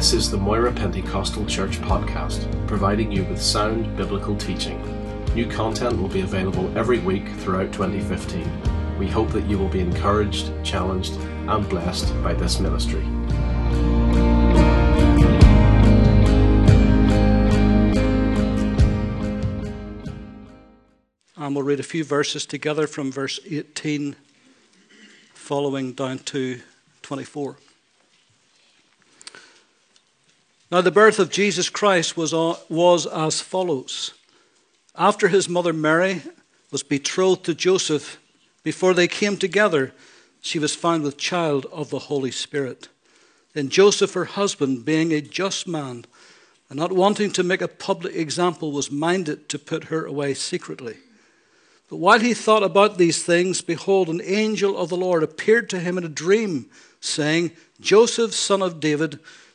This is the Moira Pentecostal Church podcast, providing you with sound biblical teaching. New content will be available every week throughout 2015. We hope that you will be encouraged, challenged, and blessed by this ministry. And we'll read a few verses together from verse 18 following down to 24. Now the birth of Jesus Christ was as follows. After his mother Mary was betrothed to Joseph, before they came together, she was found with child of the Holy Spirit. Then Joseph, her husband, being a just man, and not wanting to make a public example, was minded to put her away secretly. But while he thought about these things, behold, an angel of the Lord appeared to him in a dream, saying, Joseph, son of David,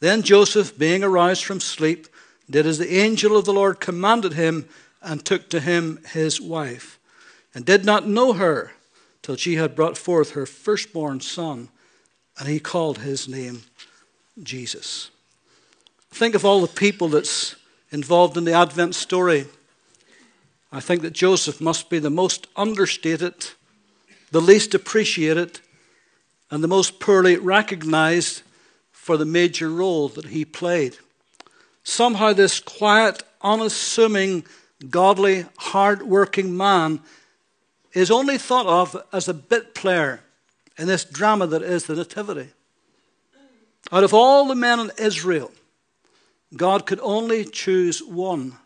Then Joseph, being aroused from sleep, did as the angel of the Lord commanded him, and took to him his wife, and did not know her till she had brought forth her firstborn son, and he called his name Jesus. Think of all the people that's involved in the Advent story. I think that Joseph must be the most understated, the least appreciated, and the most poorly recognized for the major role that he played. Somehow this quiet, unassuming, godly, hard-working man is only thought of as a bit player in this drama that is the Nativity. Out of all the men in Israel, God could only choose one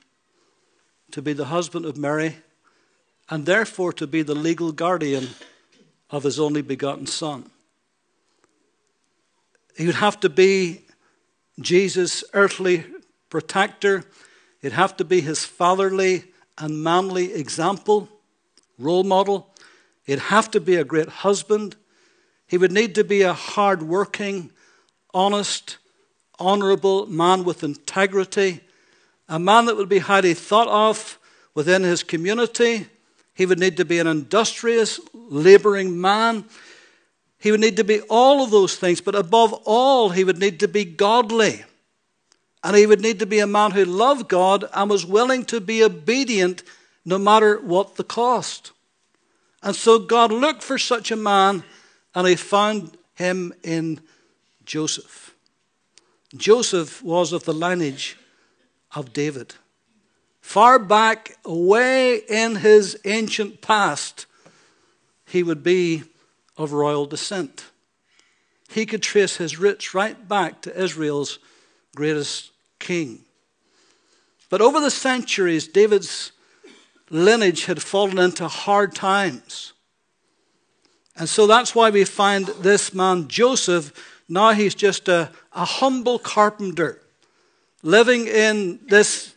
to be the husband of Mary, and therefore to be the legal guardian of his only begotten son. He would have to be Jesus' earthly protector. He'd have to be his fatherly and manly example, role model. He'd have to be a great husband. He would need to be a hard-working, honest, honorable man with integrity, a man that would be highly thought of within his community. He would need to be an industrious, laboring man. He would need to be all of those things, but above all, he would need to be godly. And he would need to be a man who loved God and was willing to be obedient no matter what the cost. And so God looked for such a man, and he found him in Joseph. Joseph was of the lineage of David. Far back, away in his ancient past, he would be of royal descent. He could trace his roots right back to Israel's greatest king. But over the centuries, David's lineage had fallen into hard times. And so that's why we find this man, Joseph, now he's just a humble carpenter, living in this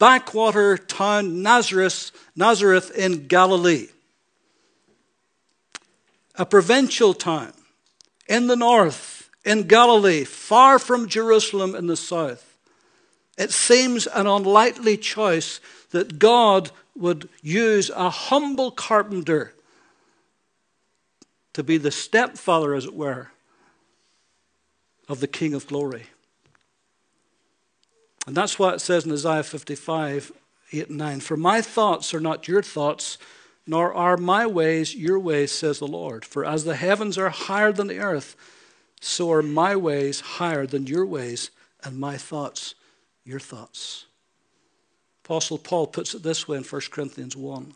backwater town, Nazareth in Galilee. A provincial town in the north, in Galilee, far from Jerusalem in the south. It seems an unlikely choice that God would use a humble carpenter to be the stepfather, as it were, of the King of Glory. And that's why it says in Isaiah 55, 8 and 9, For my thoughts are not your thoughts, nor are my ways your ways, says the Lord. For as the heavens are higher than the earth, so are my ways higher than your ways, and my thoughts your thoughts. Apostle Paul puts it this way in 1 Corinthians 1.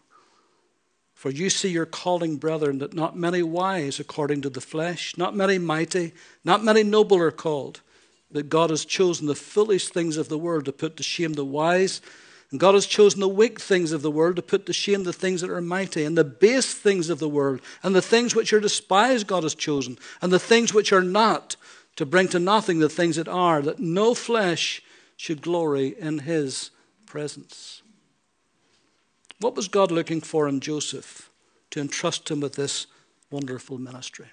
For you see your calling, brethren, that not many wise according to the flesh, not many mighty, not many noble are called. That God has chosen the foolish things of the world to put to shame the wise, and God has chosen the weak things of the world to put to shame the things that are mighty, and the base things of the world, and the things which are despised God has chosen, and the things which are not, to bring to nothing the things that are, that no flesh should glory in his presence. What was God looking for in Joseph to entrust him with this wonderful ministry?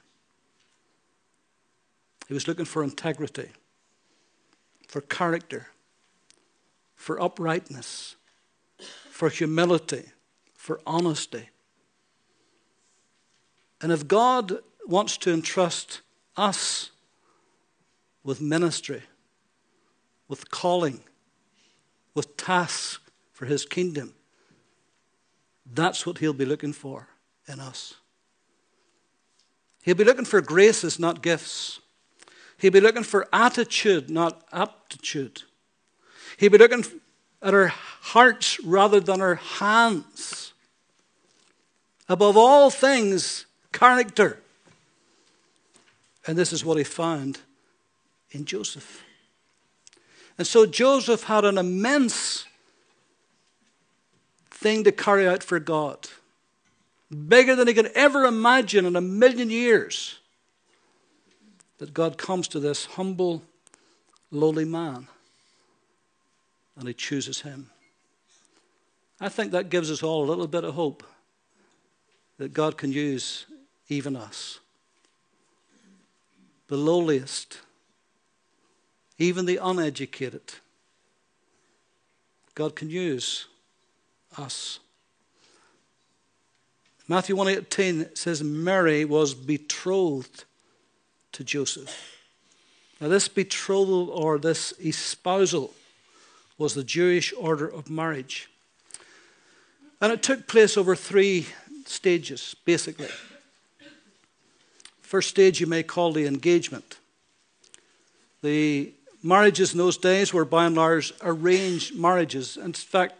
He was looking for integrity, for character, for uprightness, for humility, for honesty. And if God wants to entrust us with ministry, with calling, with tasks for his kingdom, that's what he'll be looking for in us. He'll be looking for graces, not gifts. He'll be looking for attitude, not aptitude. He'll be looking at our hearts rather than our hands. Above all things, character. And this is what he found in Joseph. And so Joseph had an immense thing to carry out for God, bigger than he could ever imagine in 1,000,000 years, that God comes to this humble, lowly man, and he chooses him. I think that gives us all a little bit of hope that God can use even us, the lowliest, even the uneducated. God can use us. Matthew 1:18 says Mary was betrothed to Joseph. Now this betrothal or this espousal was the Jewish order of marriage. And it took place over 3 stages, basically. First stage you may call the engagement. The marriages in those days were by and large arranged marriages. In fact,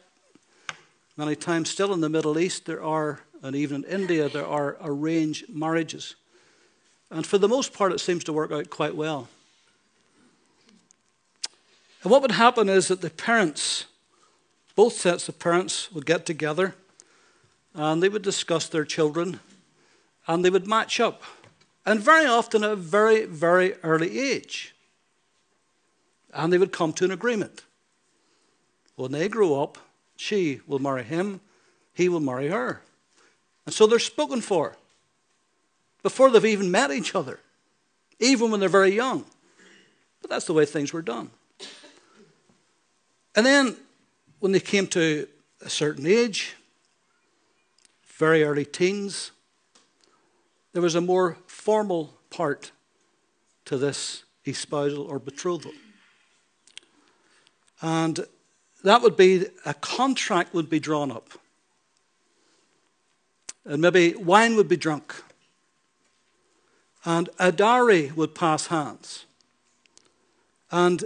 many times still in the Middle East there are, and even in India there are, arranged marriages. And for the most part it seems to work out quite well. And what would happen is that the parents, both sets of parents, would get together and they would discuss their children and they would match up. And very often at a very, very early age. And they would come to an agreement. When they grow up, she will marry him, he will marry her. And so they're spoken for before they've even met each other, even when they're very young. But that's the way things were done. And then when they came to a certain age, very early teens, there was a more formal part to this espousal or betrothal. And that would be, a contract would be drawn up. And maybe wine would be drunk. And a dowry would pass hands. And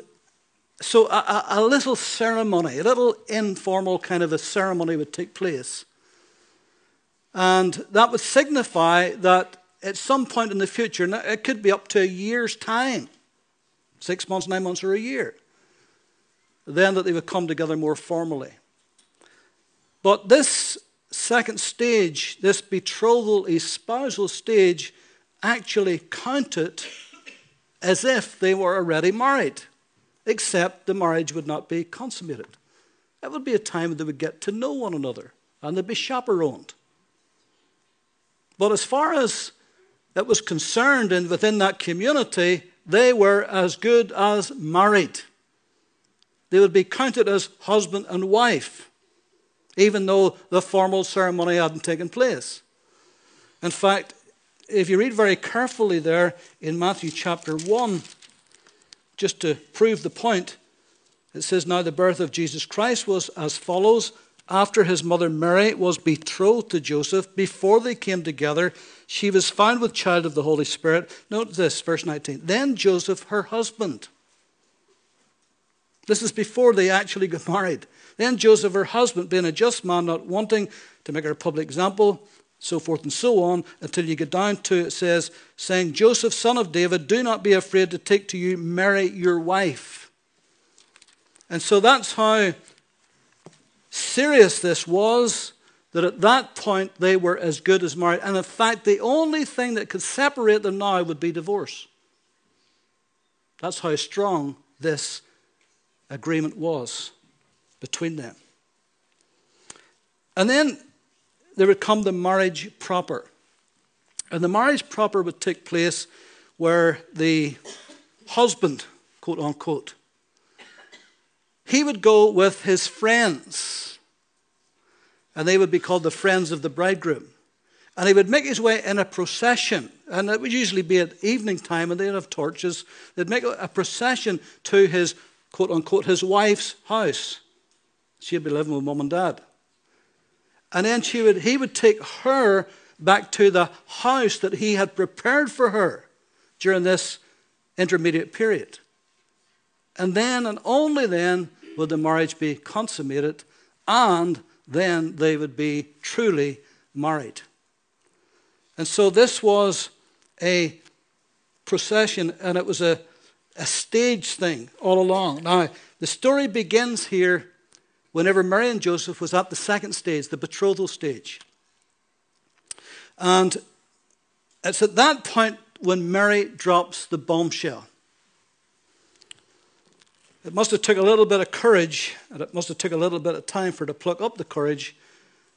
so a little ceremony, a little informal kind of a ceremony would take place. And that would signify that at some point in the future, it could be up to a year's time, 6 months, 9 months, or a year, then that they would come together more formally. But this second stage, this betrothal, espousal stage, actually counted as if they were already married, except the marriage would not be consummated. It would be a time they would get to know one another, and they'd be chaperoned. But as far as it was concerned, and within that community, they were as good as married. They would be counted as husband and wife, even though the formal ceremony hadn't taken place. In fact, if you read very carefully there in Matthew chapter 1, just to prove the point, it says, "Now the birth of Jesus Christ was as follows. After his mother Mary was betrothed to Joseph, before they came together, she was found with child of the Holy Spirit." Note this, verse 19. "Then Joseph, her husband..." This is before they actually got married. "Then Joseph, her husband, being a just man, not wanting to make her a public example," so forth and so on, until you get down to, it says, saying, "Joseph, son of David, do not be afraid to take to you Mary, your wife." And so that's how serious this was, that at that point they were as good as married. And in fact, the only thing that could separate them now would be divorce. That's how strong this agreement was between them. And then there would come the marriage proper. And the marriage proper would take place where the husband, quote unquote, he would go with his friends. And they would be called the friends of the bridegroom. And he would make his way in a procession. And it would usually be at evening time, and they'd have torches. They'd make a procession to his, quote unquote, his wife's house. She'd be living with mum and dad. And then he would take her back to the house that he had prepared for her during this intermediate period. And then, and only then, would the marriage be consummated, and then they would be truly married. And so this was a procession, and it was a stage thing all along. Now, the story begins here whenever Mary and Joseph was at the second stage, the betrothal stage. And it's at that point when Mary drops the bombshell. It must have took a little bit of courage, and it must have took a little bit of time for her to pluck up the courage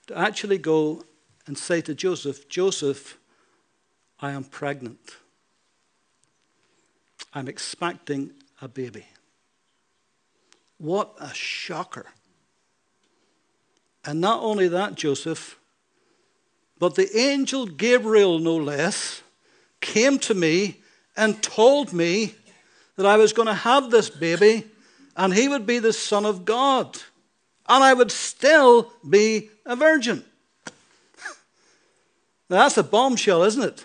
to actually go and say to Joseph, "Joseph, I am pregnant. I'm expecting a baby." What a shocker. And not only that, Joseph, but the angel Gabriel, no less, came to me and told me that I was going to have this baby, and he would be the Son of God, and I would still be a virgin. Now that's a bombshell, isn't it?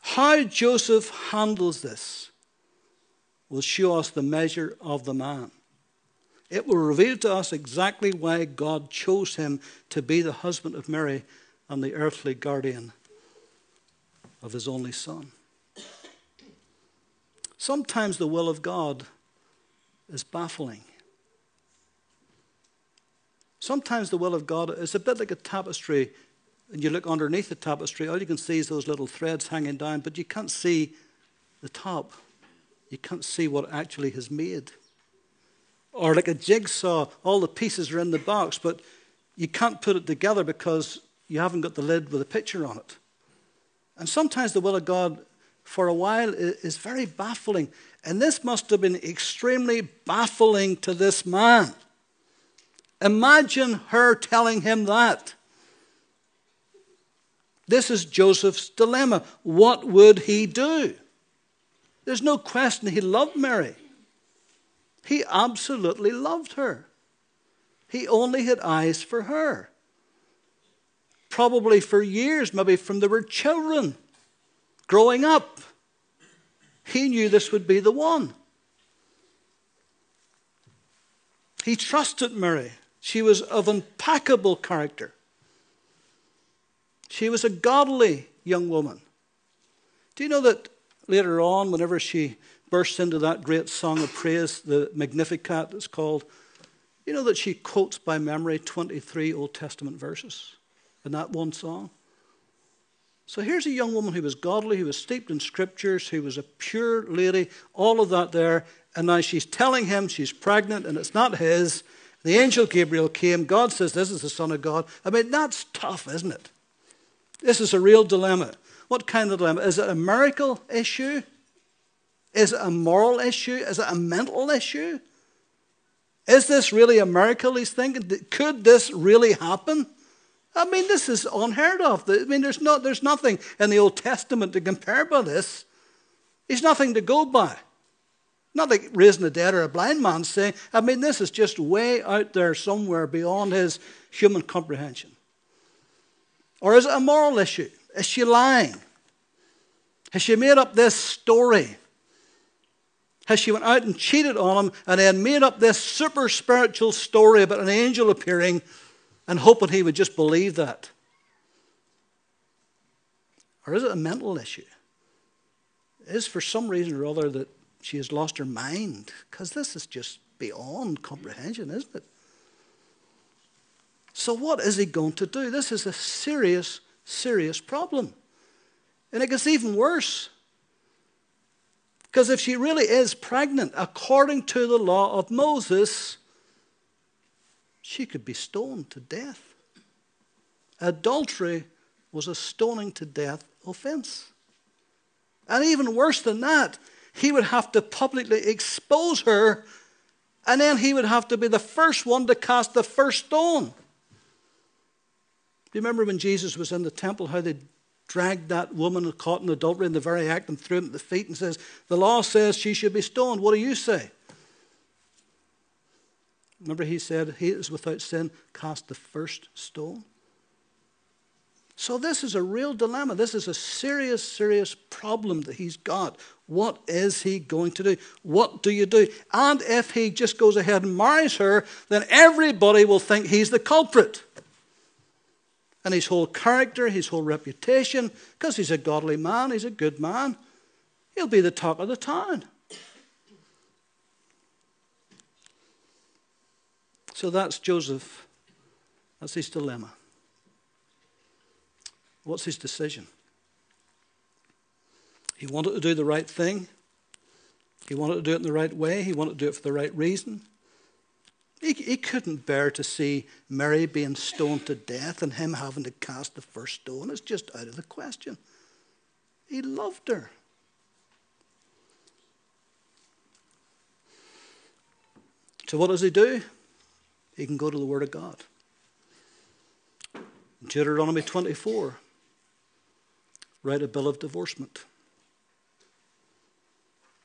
How Joseph handles this will show us the measure of the man. It will reveal to us exactly why God chose him to be the husband of Mary and the earthly guardian of his only son. Sometimes the will of God is baffling. Sometimes the will of God is a bit like a tapestry, and you look underneath the tapestry, all you can see is those little threads hanging down, but you can't see the top. You can't see what it actually has made. Or like a jigsaw, all the pieces are in the box, but you can't put it together because you haven't got the lid with a picture on it. And sometimes the will of God for a while is very baffling. And this must have been extremely baffling to this man. Imagine her telling him that. This is Joseph's dilemma. What would he do? There's no question he loved Mary. He absolutely loved her. He only had eyes for her. Probably for years, maybe from they were children, growing up. He knew this would be the one. He trusted Mary. She was of impeccable character. She was a godly young woman. Do you know that later on, whenever she bursts into that great song of praise, the Magnificat it's called, you know that she quotes by memory 23 Old Testament verses in that one song? So here's a young woman who was godly, who was steeped in scriptures, who was a pure lady, all of that there, and now she's telling him she's pregnant and it's not his. The angel Gabriel came. God says, "This is the Son of God." I mean, that's tough, isn't it? This is a real dilemma. What kind of dilemma? Is it a marital issue? Is it a moral issue? Is it a mental issue? Is this really a miracle he's thinking? Could this really happen? I mean, this is unheard of. I mean, there's nothing in the Old Testament to compare by this. There's nothing to go by. Not like raising the dead or a blind man saying, I mean, this is just way out there somewhere beyond his human comprehension. Or is it a moral issue? Is she lying? Has she made up this story? Has she went out and cheated on him and then made up this super spiritual story about an angel appearing and hoping he would just believe that? Or is it a mental issue? It is for some reason or other that she has lost her mind, because this is just beyond comprehension, isn't it? So what is he going to do? This is a serious, serious problem. And it gets even worse. Because if she really is pregnant, according to the law of Moses, she could be stoned to death. Adultery was a stoning to death offense. And even worse than that, he would have to publicly expose her, and then he would have to be the first one to cast the first stone. Do you remember when Jesus was in the temple, how they dragged that woman caught in adultery in the very act and threw him at the feet and says, the law says she should be stoned. What do you say? Remember he said, he that is without sin, cast the first stone. So this is a real dilemma. This is a serious, serious problem that he's got. What is he going to do? What do you do? And if he just goes ahead and marries her, then everybody will think he's the culprit. And his whole character, his whole reputation, because he's a godly man, he's a good man, he'll be the top of the town. So that's Joseph. That's his dilemma. What's his decision? He wanted to do the right thing. He wanted to do it in the right way. He wanted to do it for the right reason. He couldn't bear to see Mary being stoned to death and him having to cast the first stone. It's just out of the question. He loved her. So what does he do? He can go to the Word of God. Deuteronomy 24. Write a bill of divorcement.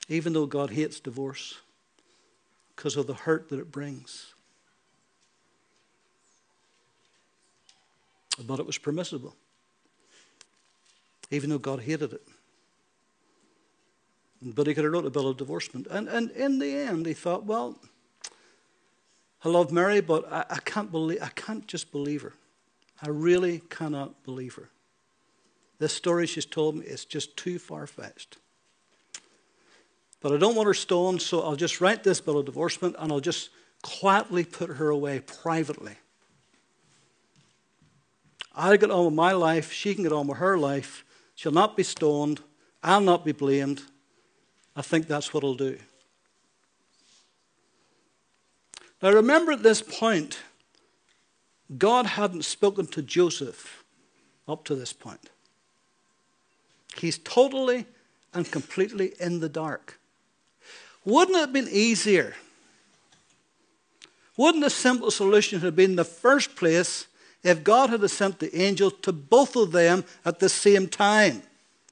Even though God hates divorce because of the hurt that it brings. But it was permissible. Even though God hated it. But he could have wrote a bill of divorcement. And in the end he thought, well, I love Mary, but I can't just believe her. I really cannot believe her. This story she's told me is just too far-fetched. But I don't want her stoned, so I'll just write this bill of divorcement and I'll just quietly put her away privately. I get on with my life, she can get on with her life. She'll not be stoned, I'll not be blamed. I think that's what I'll do. Now remember at this point, God hadn't spoken to Joseph up to this point. He's totally and completely in the dark. Wouldn't it have been easier? Wouldn't the simple solution have been in the first place if God had sent the angel to both of them at the same time?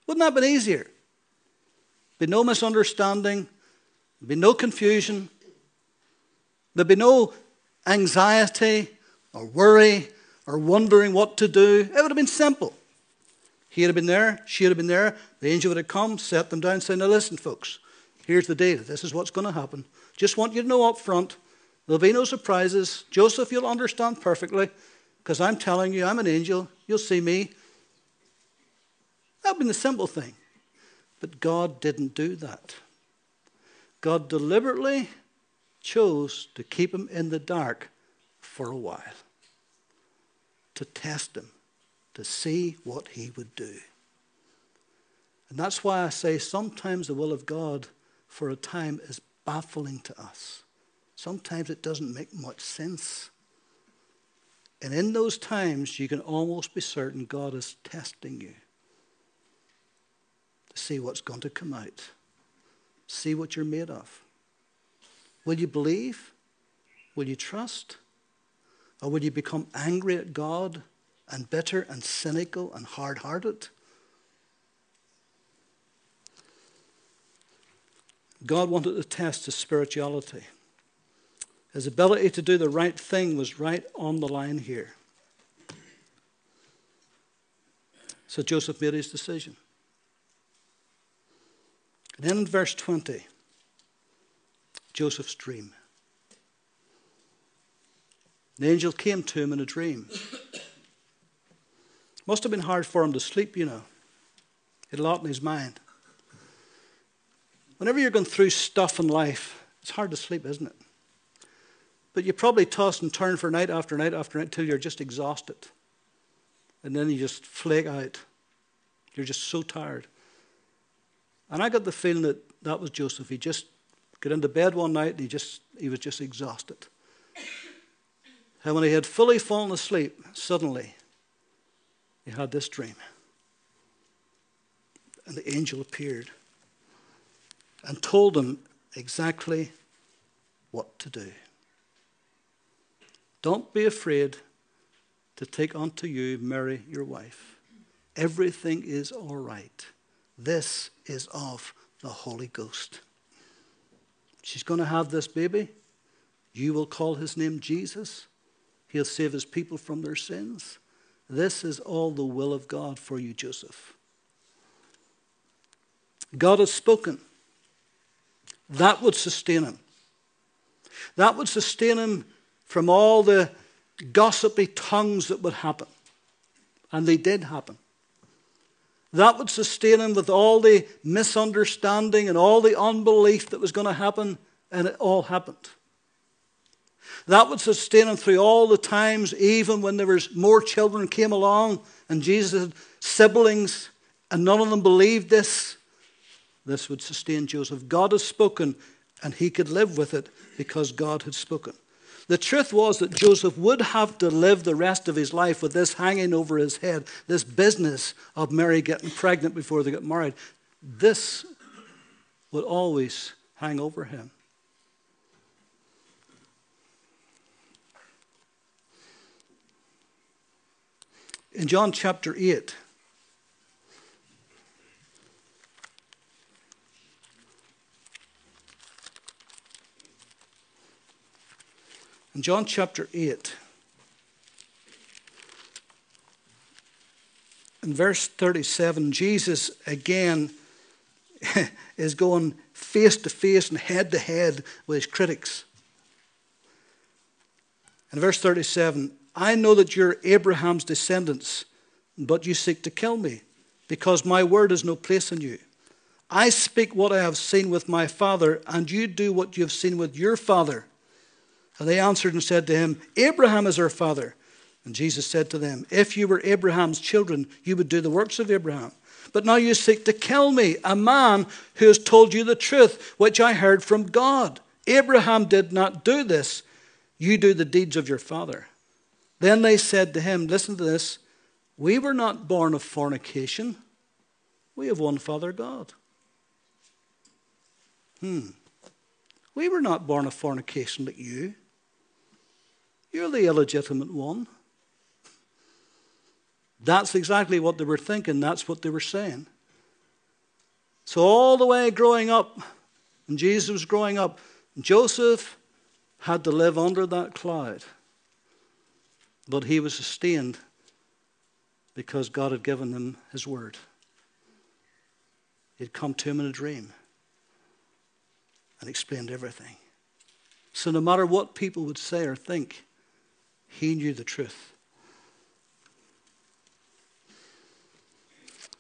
Wouldn't that have been easier? There'd be no misunderstanding. There'd be no confusion. There'd be no anxiety or worry, or wondering what to do. It would have been simple. He would have been there, she would have been there, the angel would have come, set them down, saying, now listen, folks, here's the deal. This is what's going to happen. Just want you to know up front, there'll be no surprises. Joseph, you'll understand perfectly, because I'm telling you, I'm an angel, you'll see me. That would have been the simple thing. But God didn't do that. God deliberately chose to keep him in the dark for a while, to test him, to see what he would do. And that's why I say sometimes the will of God for a time is baffling to us. Sometimes it doesn't make much sense. And in those times, you can almost be certain God is testing you to see what's going to come out, see what you're made of. Will you believe? Will you trust? Or will you become angry at God and bitter and cynical and hard-hearted? God wanted to test his spirituality. His ability to do the right thing was right on the line here. So Joseph made his decision. And then in verse 20, Joseph's dream. The angel came to him in a dream. Must have been hard for him to sleep, you know. He had a lot in his mind. Whenever you're going through stuff in life, it's hard to sleep, isn't it? But you probably toss and turn for night after night after night till you're just exhausted. And then you just flake out. You're just so tired. And I got the feeling that that was Joseph. He just got into bed one night and he was just exhausted. And when he had fully fallen asleep, suddenly he had this dream. And the angel appeared and told him exactly what to do. Don't be afraid to take unto you Mary, your wife. Everything is all right. This is of the Holy Ghost. She's going to have this baby. You will call his name Jesus. He'll save his people from their sins. This is all the will of God for you, Joseph. God has spoken. That would sustain him. That would sustain him from all the gossipy tongues that would happen. And they did happen. That would sustain him with all the misunderstanding and all the unbelief that was going to happen, and it all happened. That would sustain him through all the times, even when there was more children came along and Jesus had siblings and none of them believed this. This would sustain Joseph. God has spoken, and he could live with it because God had spoken. The truth was that Joseph would have to live the rest of his life with this hanging over his head, this business of Mary getting pregnant before they got married. This would always hang over him. In John chapter 8, in John chapter 8, in verse 37, Jesus again is going face to face and head to head with his critics. In verse 37, I know that you're Abraham's descendants, but you seek to kill me, because my word has no place in you. I speak what I have seen with my father, and you do what you have seen with your father. And they answered and said to him, Abraham is our father. And Jesus said to them, if you were Abraham's children, you would do the works of Abraham. But now you seek to kill me, a man who has told you the truth, which I heard from God. Abraham did not do this. You do the deeds of your father. Then they said to him, listen to this, we were not born of fornication. We have one Father, God. We were not born of fornication like you. You're the illegitimate one. That's exactly what they were thinking. That's what they were saying. So all the way growing up, and Jesus was growing up, Joseph had to live under that cloud. But he was sustained because God had given him his word. He'd come to him in a dream and explained everything. So no matter what people would say or think, he knew the truth.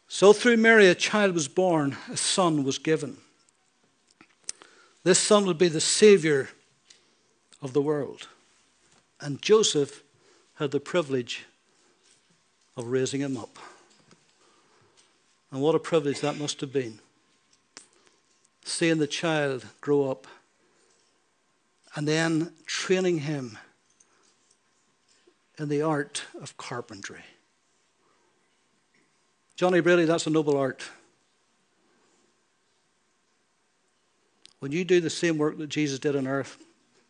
So through Mary, a child was born, a son was given. This son would be the Savior of the world. And Joseph had the privilege of raising him up. And what a privilege that must have been. Seeing the child grow up and then training him in the art of carpentry. Johnny Brady, that's a noble art. When you do the same work that Jesus did on earth,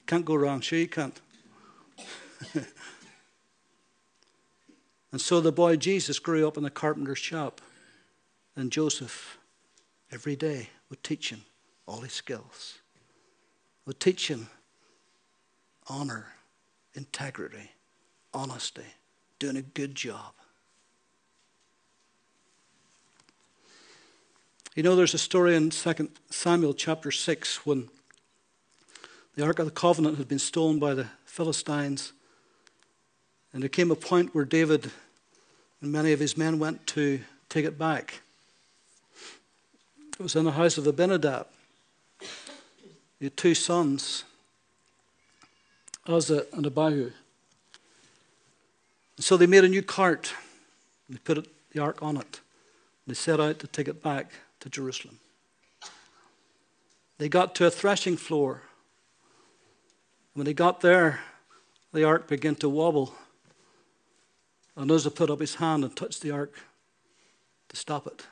can't go wrong. Sure you can't. And so the boy Jesus grew up in the carpenter's shop, and Joseph every day would teach him all his skills, would teach him honor, integrity, honesty, doing a good job. You know, there's a story in 2 Samuel chapter 6 when the Ark of the Covenant had been stolen by the Philistines, and there came a point where David and many of his men went to take it back. It was in the house of Abinadab. He had two sons, Uzzah and Abihu. And so they made a new cart. And they put the ark on it. They set out to take it back to Jerusalem. They got to a threshing floor. When they got there, the ark began to wobble. And Uzzah put up his hand and touched the ark to stop it.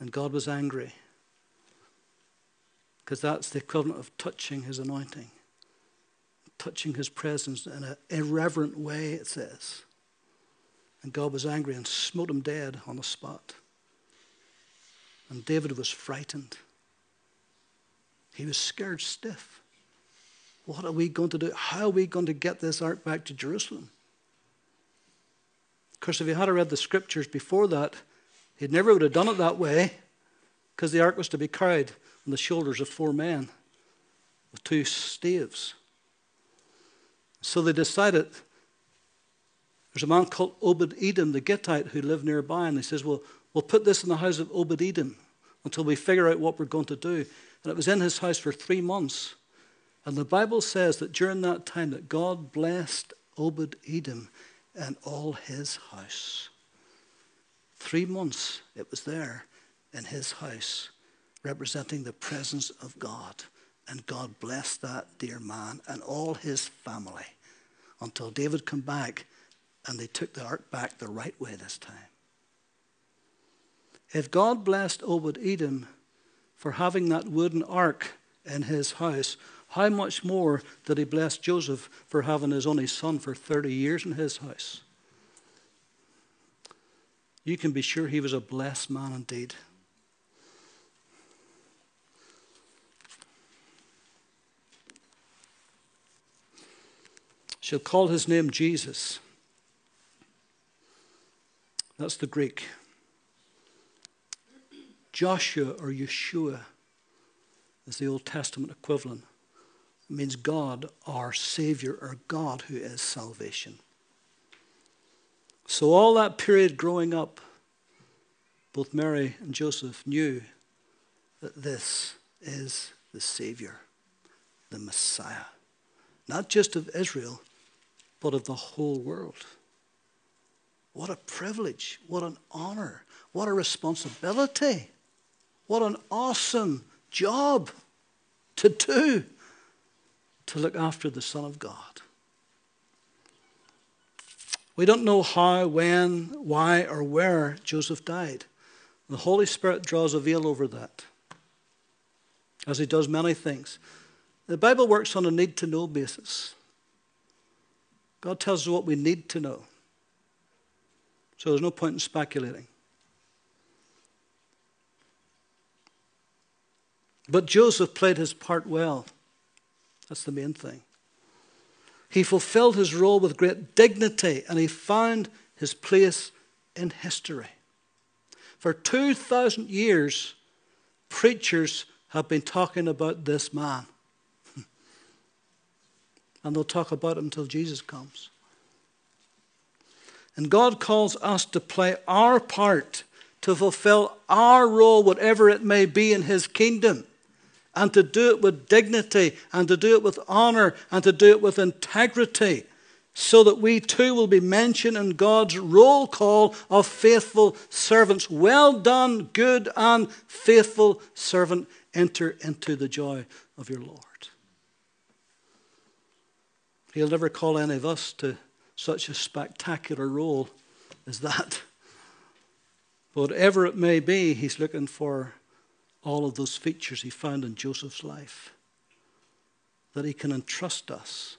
And God was angry. Because that's the equivalent of touching his anointing. Touching his presence in an irreverent way, it says. And God was angry and smote him dead on the spot. And David was frightened. He was scared stiff. What are we going to do? How are we going to get this ark back to Jerusalem? Of course, if he had read the scriptures before that, he never would have done it that way, because the ark was to be carried on the shoulders of 4 men with 2 staves. So they decided, there's a man called Obed-Edom, the Gittite, who lived nearby, and he says, well, we'll put this in the house of Obed-Edom until we figure out what we're going to do. And it was in his house for 3 months. And the Bible says that during that time that God blessed Obed-Edom and all his house. 3 months it was there in his house, representing the presence of God. And God blessed that dear man and all his family until David came back and they took the ark back the right way this time. If God blessed Obed-Edom for having that wooden ark in his house, how much more did he bless Joseph for having his only son for 30 years in his house? You can be sure he was a blessed man indeed. Shall call his name Jesus. That's the Greek. Joshua or Yeshua is the Old Testament equivalent. It means God, our Savior, or God who is salvation. So all that period growing up, both Mary and Joseph knew that this is the Savior, the Messiah, not just of Israel, but of the whole world. What a privilege, what an honor, what a responsibility, what an awesome job to do. To look after the Son of God. We don't know how, when, why, or where Joseph died. The Holy Spirit draws a veil over that, as he does many things. The Bible works on a need-to-know basis. God tells us what we need to know. So there's no point in speculating. But Joseph played his part well. That's the main thing. He fulfilled his role with great dignity, and he found his place in history. For 2,000 years, preachers have been talking about this man. And they'll talk about him until Jesus comes. And God calls us to play our part, to fulfill our role, whatever it may be, in his kingdom. And to do it with dignity, and to do it with honor, and to do it with integrity, so that we too will be mentioned in God's roll call of faithful servants. Well done, good and faithful servant. Enter into the joy of your Lord. He'll never call any of us to such a spectacular role as that. Whatever it may be, he's looking for all of those features he found in Joseph's life, that he can entrust us.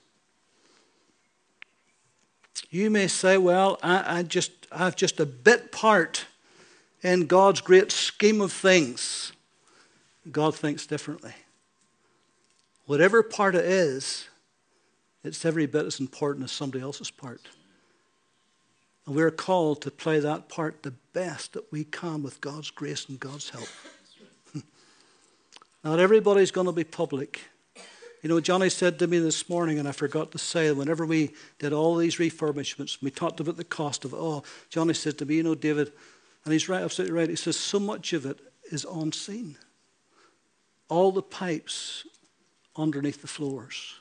You may say, well, I've just a bit part in God's great scheme of things. God thinks differently. Whatever part it is, it's every bit as important as somebody else's part. And we're called to play that part the best that we can with God's grace and God's help. Not everybody's going to be public. You know, Johnny said to me this morning, and I forgot to say, whenever we did all these refurbishments, we talked about the cost of it all. Johnny said to me, you know, David, and he's right, absolutely right, he says, so much of it is on scene. All the pipes underneath the floors,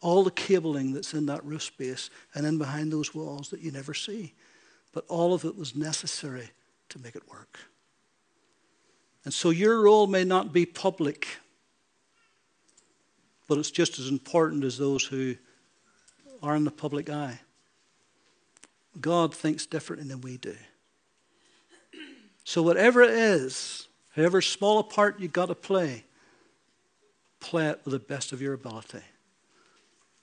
all the cabling that's in that roof space and in behind those walls that you never see. But all of it was necessary to make it work. And so your role may not be public, but it's just as important as those who are in the public eye. God thinks differently than we do. So whatever it is, however small a part you've got to play, play it with the best of your ability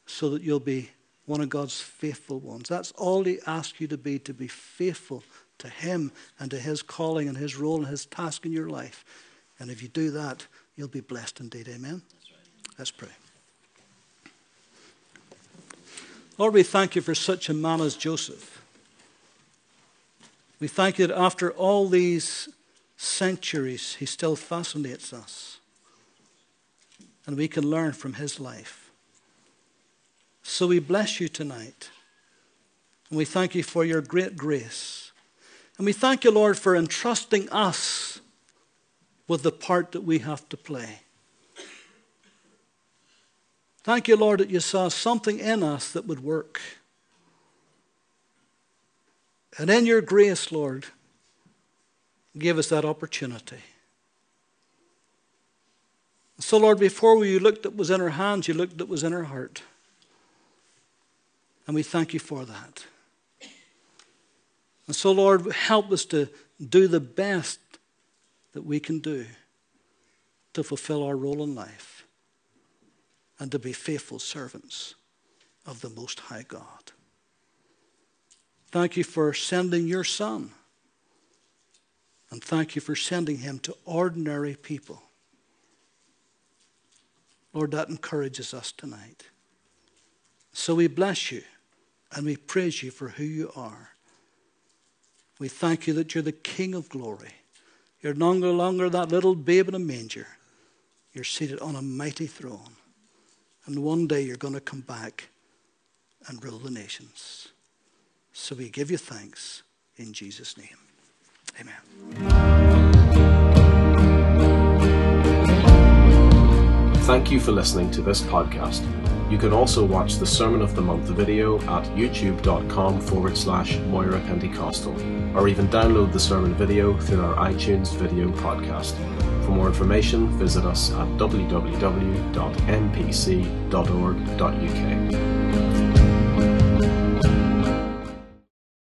so that you'll be one of God's faithful ones. That's all he asks you to be faithful to him and to his calling and his role and his task in your life. And if you do that, you'll be blessed indeed. Amen? That's right. Let's pray. Lord, we thank you for such a man as Joseph. We thank you that after all these centuries, he still fascinates us. And we can learn from his life. So we bless you tonight. And we thank you for your great grace. And we thank you, Lord, for entrusting us with the part that we have to play. Thank you, Lord, that you saw something in us that would work. And in your grace, Lord, give us that opportunity. So, Lord, before you looked at what was in our hands, you looked at what was in our heart. And we thank you for that. And so, Lord, help us to do the best that we can do to fulfill our role in life and to be faithful servants of the Most High God. Thank you for sending your Son. And thank you for sending him to ordinary people. Lord, that encourages us tonight. So we bless you and we praise you for who you are. We thank you that you're the King of glory. You're no longer that little babe in a manger. You're seated on a mighty throne. And one day you're going to come back and rule the nations. So we give you thanks in Jesus' name. Amen. Thank you for listening to this podcast. You can also watch the Sermon of the Month video at youtube.com/Moira Pentecostal, or even download the sermon video through our iTunes video podcast. For more information, visit us at www.mpc.org.uk.